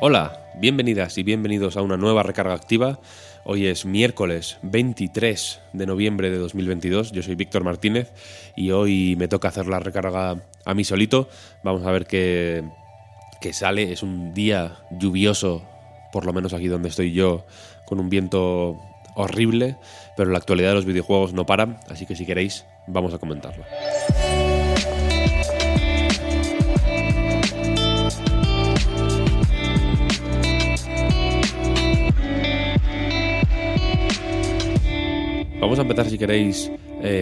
Hola, bienvenidas y bienvenidos a una nueva recarga activa. Hoy es miércoles 23 de noviembre de 2022. Yo soy Víctor Martínez y hoy me toca hacer la recarga a mí solito. Vamos a ver qué sale. Es un día lluvioso, por lo menos aquí donde estoy yo, con un viento horrible, pero la actualidad de los videojuegos no para, así que si queréis, vamos a comentarlo. Vamos a empezar, si queréis,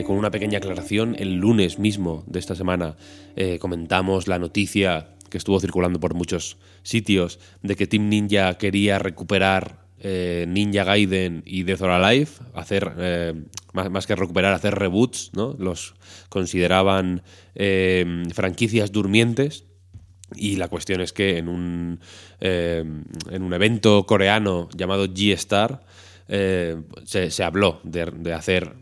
con una pequeña aclaración. El lunes mismo de esta semana comentamos la noticia que estuvo circulando por muchos sitios de que Team Ninja quería recuperar Ninja Gaiden y Dead or Alive, hacer más que recuperar, hacer reboots, ¿no? Los consideraban franquicias durmientes. Y la cuestión es que en un evento coreano llamado G-Star se habló de hacer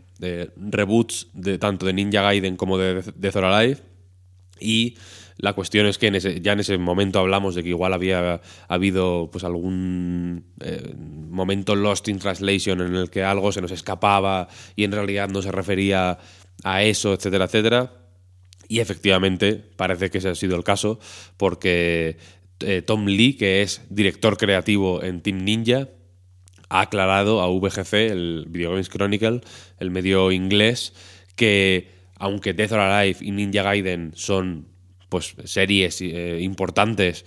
reboots tanto de Ninja Gaiden como de Dead or Alive. Y la cuestión es que ya en ese momento hablamos de que igual había habido pues algún momento lost in translation en el que algo se nos escapaba y en realidad no se refería a eso, etcétera, etcétera. Y efectivamente parece que ese ha sido el caso, porque Tom Lee, que es director creativo en Team Ninja, ha aclarado a VGC, el Video Games Chronicle, el medio inglés, que aunque Dead or Alive y Ninja Gaiden son pues series importantes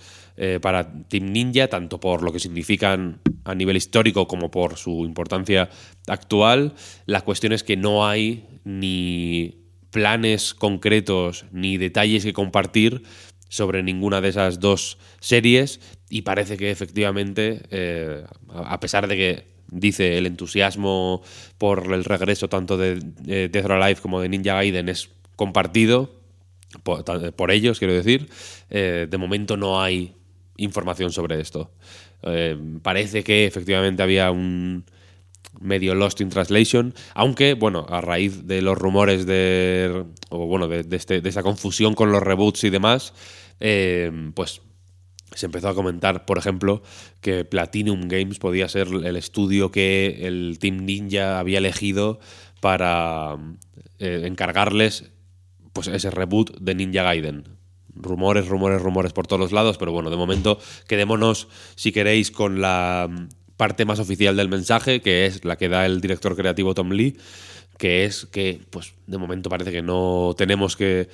para Team Ninja, tanto por lo que significan a nivel histórico como por su importancia actual, la cuestión es que no hay ni planes concretos ni detalles que compartir sobre ninguna de esas dos series, y parece que efectivamente, a pesar de que dice el entusiasmo por el regreso tanto de Dead or Alive como de Ninja Gaiden es compartido por ellos, quiero decir, de momento no hay información sobre esto. Parece que efectivamente había un medio lost in translation, aunque bueno, a raíz de los rumores de esa confusión con los reboots y demás, pues se empezó a comentar, por ejemplo, que Platinum Games podía ser el estudio que el Team Ninja había elegido para encargarles pues ese reboot de Ninja Gaiden. Rumores por todos los lados, pero bueno, de momento quedémonos, si queréis, con la parte más oficial del mensaje, que es la que da el director creativo Tom Lee, que es que pues de momento parece que no tenemos que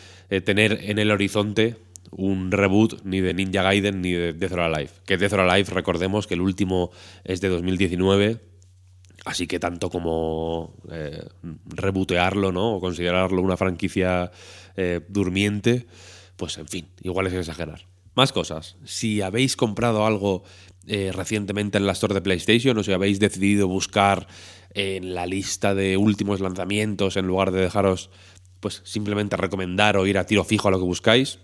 tener en el horizonte un reboot ni de Ninja Gaiden ni de Dead or Alive. Que Dead or Alive, recordemos que el último es de 2019, así que tanto como rebootearlo, ¿no?, o considerarlo una franquicia durmiente, pues en fin, igual es exagerar. Más cosas. Si habéis comprado algo recientemente en la Store de PlayStation, o si habéis decidido buscar en la lista de últimos lanzamientos en lugar de dejaros pues simplemente recomendar o ir a tiro fijo a lo que buscáis,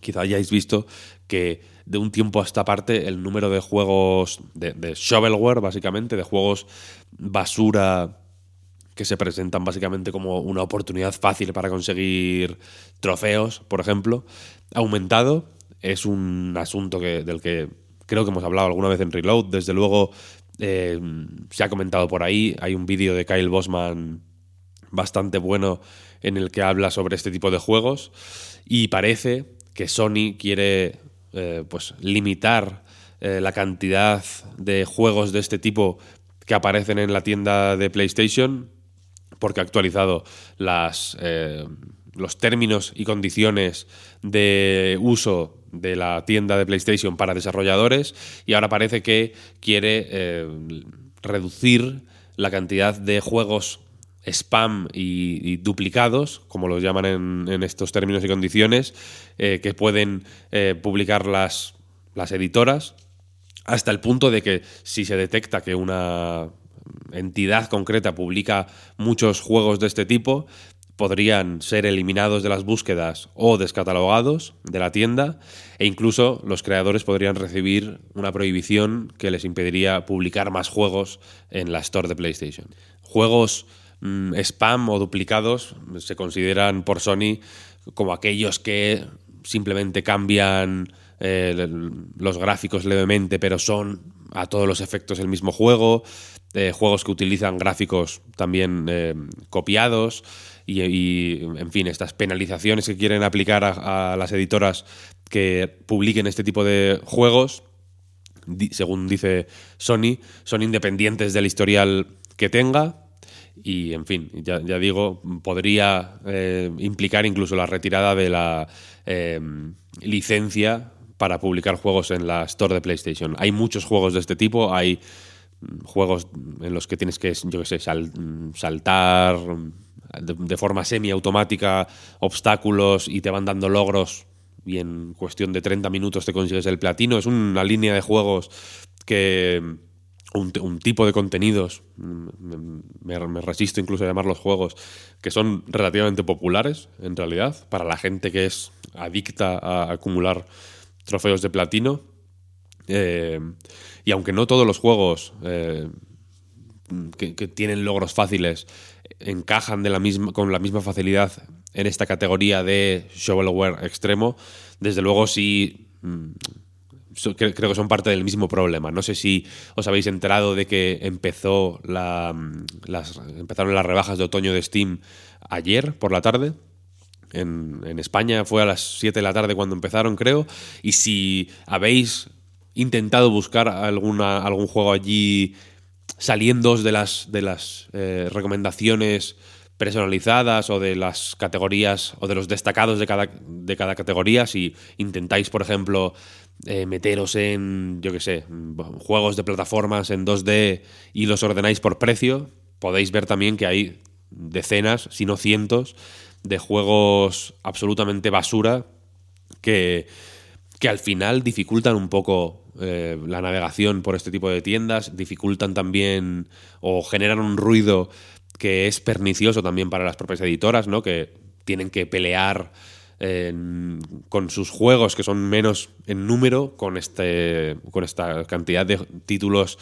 quizá hayáis visto que de un tiempo a esta parte el número de juegos de shovelware, básicamente, de juegos basura que se presentan básicamente como una oportunidad fácil para conseguir trofeos, por ejemplo, ha aumentado. Es un asunto del que creo que hemos hablado alguna vez en Reload. Desde luego se ha comentado por ahí. Hay un vídeo de Kyle Bosman bastante bueno en el que habla sobre este tipo de juegos, y parece que Sony quiere pues limitar la cantidad de juegos de este tipo que aparecen en la tienda de PlayStation, porque ha actualizado los términos y condiciones de uso de la tienda de PlayStation para desarrolladores, y ahora parece que quiere reducir la cantidad de juegos spam y duplicados, como los llaman en estos términos y condiciones, que pueden publicar las editoras, hasta el punto de que si se detecta que una entidad concreta publica muchos juegos de este tipo, podrían ser eliminados de las búsquedas o descatalogados de la tienda, e incluso los creadores podrían recibir una prohibición que les impediría publicar más juegos en la Store de PlayStation. Juegos spam o duplicados se consideran por Sony como aquellos que simplemente cambian los gráficos levemente, pero son a todos los efectos el mismo juego, juegos que utilizan gráficos también copiados y, en fin, estas penalizaciones que quieren aplicar a las editoras que publiquen este tipo de juegos, según dice Sony, son independientes del historial que tenga. Y, en fin, ya digo, podría implicar incluso la retirada de la licencia para publicar juegos en la Store de PlayStation. Hay muchos juegos de este tipo, hay juegos en los que tienes que, yo qué sé, saltar de forma semiautomática obstáculos y te van dando logros y en cuestión de 30 minutos te consigues el platino. Es una línea de juegos que... Un tipo de contenidos, me resisto incluso a llamarlos juegos, que son relativamente populares, en realidad, para la gente que es adicta a acumular trofeos de platino. Y aunque no todos los juegos que tienen logros fáciles encajan con la misma facilidad en esta categoría de shovelware extremo, desde luego sí... Creo que son parte del mismo problema. No sé si os habéis enterado de que empezaron las rebajas de otoño de Steam ayer por la tarde. En España fue a las 7 de la tarde cuando empezaron, creo. Y si habéis intentado buscar algún juego allí saliéndoos de las recomendaciones personalizadas o de las categorías o de los destacados de cada categoría, si intentáis, por ejemplo... meteros en, yo que sé, juegos de plataformas en 2D y los ordenáis por precio, podéis ver también que hay decenas, si no cientos, de juegos absolutamente basura que al final dificultan un poco la navegación por este tipo de tiendas, dificultan también o generan un ruido que es pernicioso también para las propias editoras, ¿no? Que tienen que pelear con sus juegos que son menos en número, con esta cantidad de títulos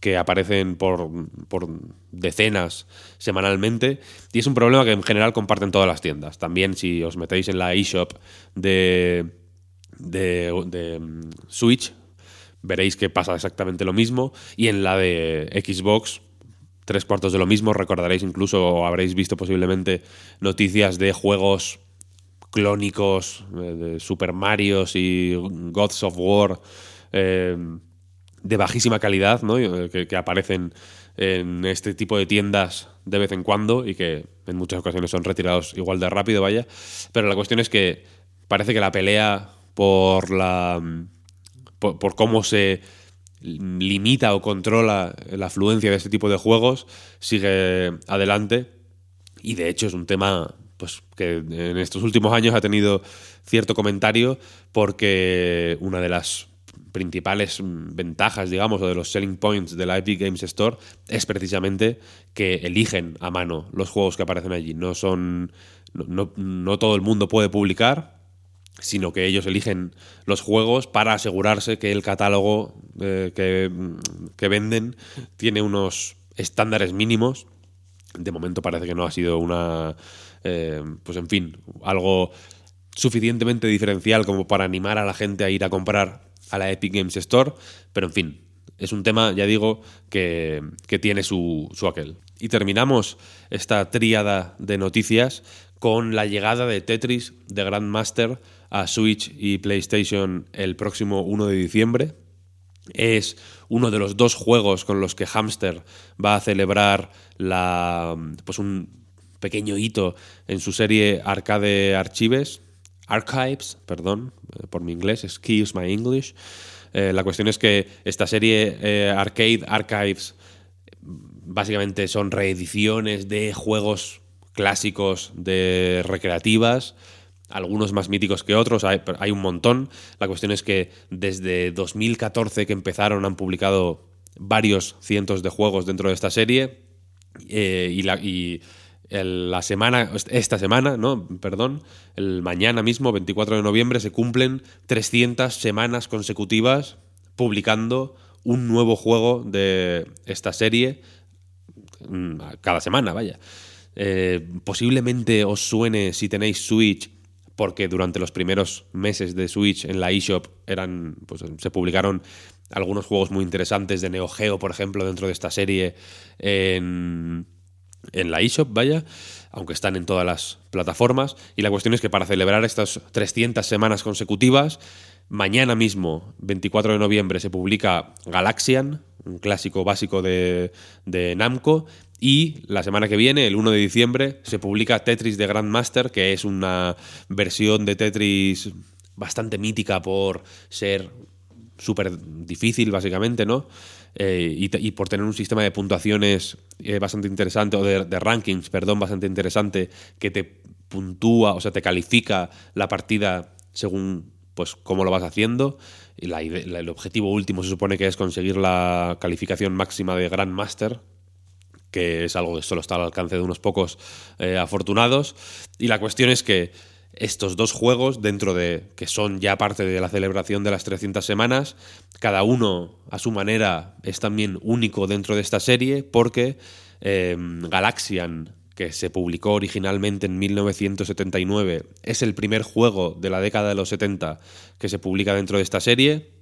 que aparecen por decenas semanalmente, y es un problema que en general comparten todas las tiendas. También si os metéis en la eShop de Switch veréis que pasa exactamente lo mismo, y en la de Xbox 3/4 de lo mismo. Recordaréis incluso, o habréis visto posiblemente, noticias de juegos clónicos de Super Mario y Gods of War de bajísima calidad, ¿no? que aparecen en este tipo de tiendas de vez en cuando y que en muchas ocasiones son retirados igual de rápido, vaya. Pero la cuestión es que parece que la pelea por cómo se limita o controla la afluencia de este tipo de juegos sigue adelante, y de hecho es un tema... pues que en estos últimos años ha tenido cierto comentario, porque una de las principales ventajas, digamos, o de los selling points de la Epic Games Store es precisamente que eligen a mano los juegos que aparecen allí. No todo el mundo puede publicar, sino que ellos eligen los juegos para asegurarse que el catálogo que venden tiene unos estándares mínimos. De momento parece que no ha sido una... pues en fin, algo suficientemente diferencial como para animar a la gente a ir a comprar a la Epic Games Store, pero en fin, es un tema, ya digo, que tiene su aquel. Y terminamos esta tríada de noticias con la llegada de Tetris de Grand Master a Switch y PlayStation el próximo 1 de diciembre. Es uno de los dos juegos con los que Hamster va a celebrar un pequeño hito en su serie Arcade Archives, por mi inglés, excuse my English. La cuestión es que esta serie Arcade Archives básicamente son reediciones de juegos clásicos de recreativas, algunos más míticos que otros, hay un montón. La cuestión es que desde 2014 que empezaron han publicado varios cientos de juegos dentro de esta serie, mañana mismo, 24 de noviembre, se cumplen 300 semanas consecutivas publicando un nuevo juego de esta serie cada semana, vaya. Posiblemente os suene si tenéis Switch, porque durante los primeros meses de Switch en la eShop se publicaron algunos juegos muy interesantes de Neo Geo, por ejemplo, dentro de esta serie en la eShop, vaya, aunque están en todas las plataformas. Y la cuestión es que para celebrar estas 300 semanas consecutivas, mañana mismo, 24 de noviembre, se publica Galaxian, un clásico básico de Namco, y la semana que viene, el 1 de diciembre, se publica Tetris de Grand Master, que es una versión de Tetris bastante mítica por ser súper difícil, básicamente, ¿no? Y por tener un sistema de puntuaciones bastante interesante, o de rankings, perdón, bastante interesante, que te puntúa, o sea, te califica la partida según pues cómo lo vas haciendo. Y el objetivo último se supone que es conseguir la calificación máxima de Grand Master, que es algo que solo está al alcance de unos pocos afortunados. Y la cuestión es que estos dos juegos, dentro de que son ya parte de la celebración de las 300 semanas, cada uno a su manera es también único dentro de esta serie, porque Galaxian, que se publicó originalmente en 1979, es el primer juego de la década de los 70 que se publica dentro de esta serie,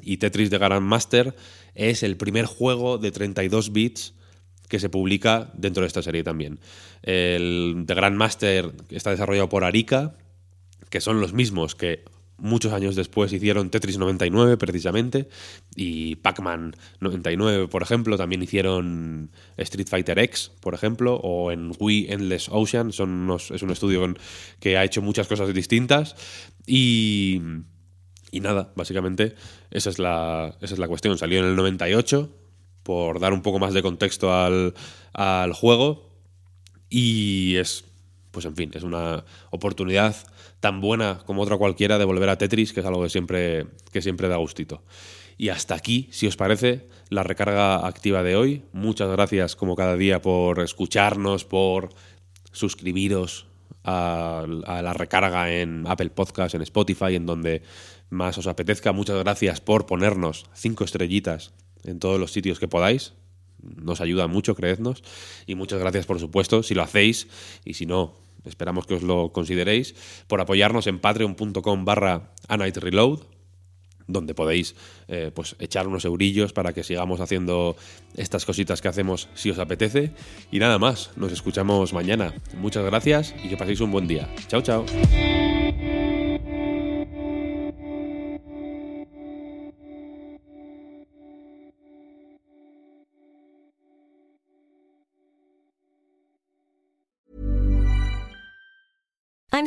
y Tetris de Grand Master es el primer juego de 32 bits que se publica dentro de esta serie también. El de Grand Master está desarrollado por Arika, que son los mismos que muchos años después hicieron Tetris 99, precisamente, y Pac-Man 99, por ejemplo. También hicieron Street Fighter X, por ejemplo, o en Wii Endless Ocean. Es un estudio que ha hecho muchas cosas distintas. Y nada, básicamente, esa es la cuestión. Salió en el 98... por dar un poco más de contexto al juego, y es una oportunidad tan buena como otra cualquiera de volver a Tetris, que es algo que siempre da gustito. Y hasta aquí, si os parece, la recarga activa de hoy. Muchas gracias, como cada día, por escucharnos, por suscribiros a la recarga en Apple Podcast, en Spotify, en donde más os apetezca. Muchas gracias por ponernos 5 estrellitas en todos los sitios que podáis, nos ayuda mucho, creednos. Y muchas gracias, por supuesto, si lo hacéis, y si no, esperamos que os lo consideréis, por apoyarnos en patreon.com/anightreload, donde podéis echar unos eurillos para que sigamos haciendo estas cositas que hacemos si os apetece. Y nada más, nos escuchamos mañana. Muchas gracias y que paséis un buen día. Chao, chao. I'm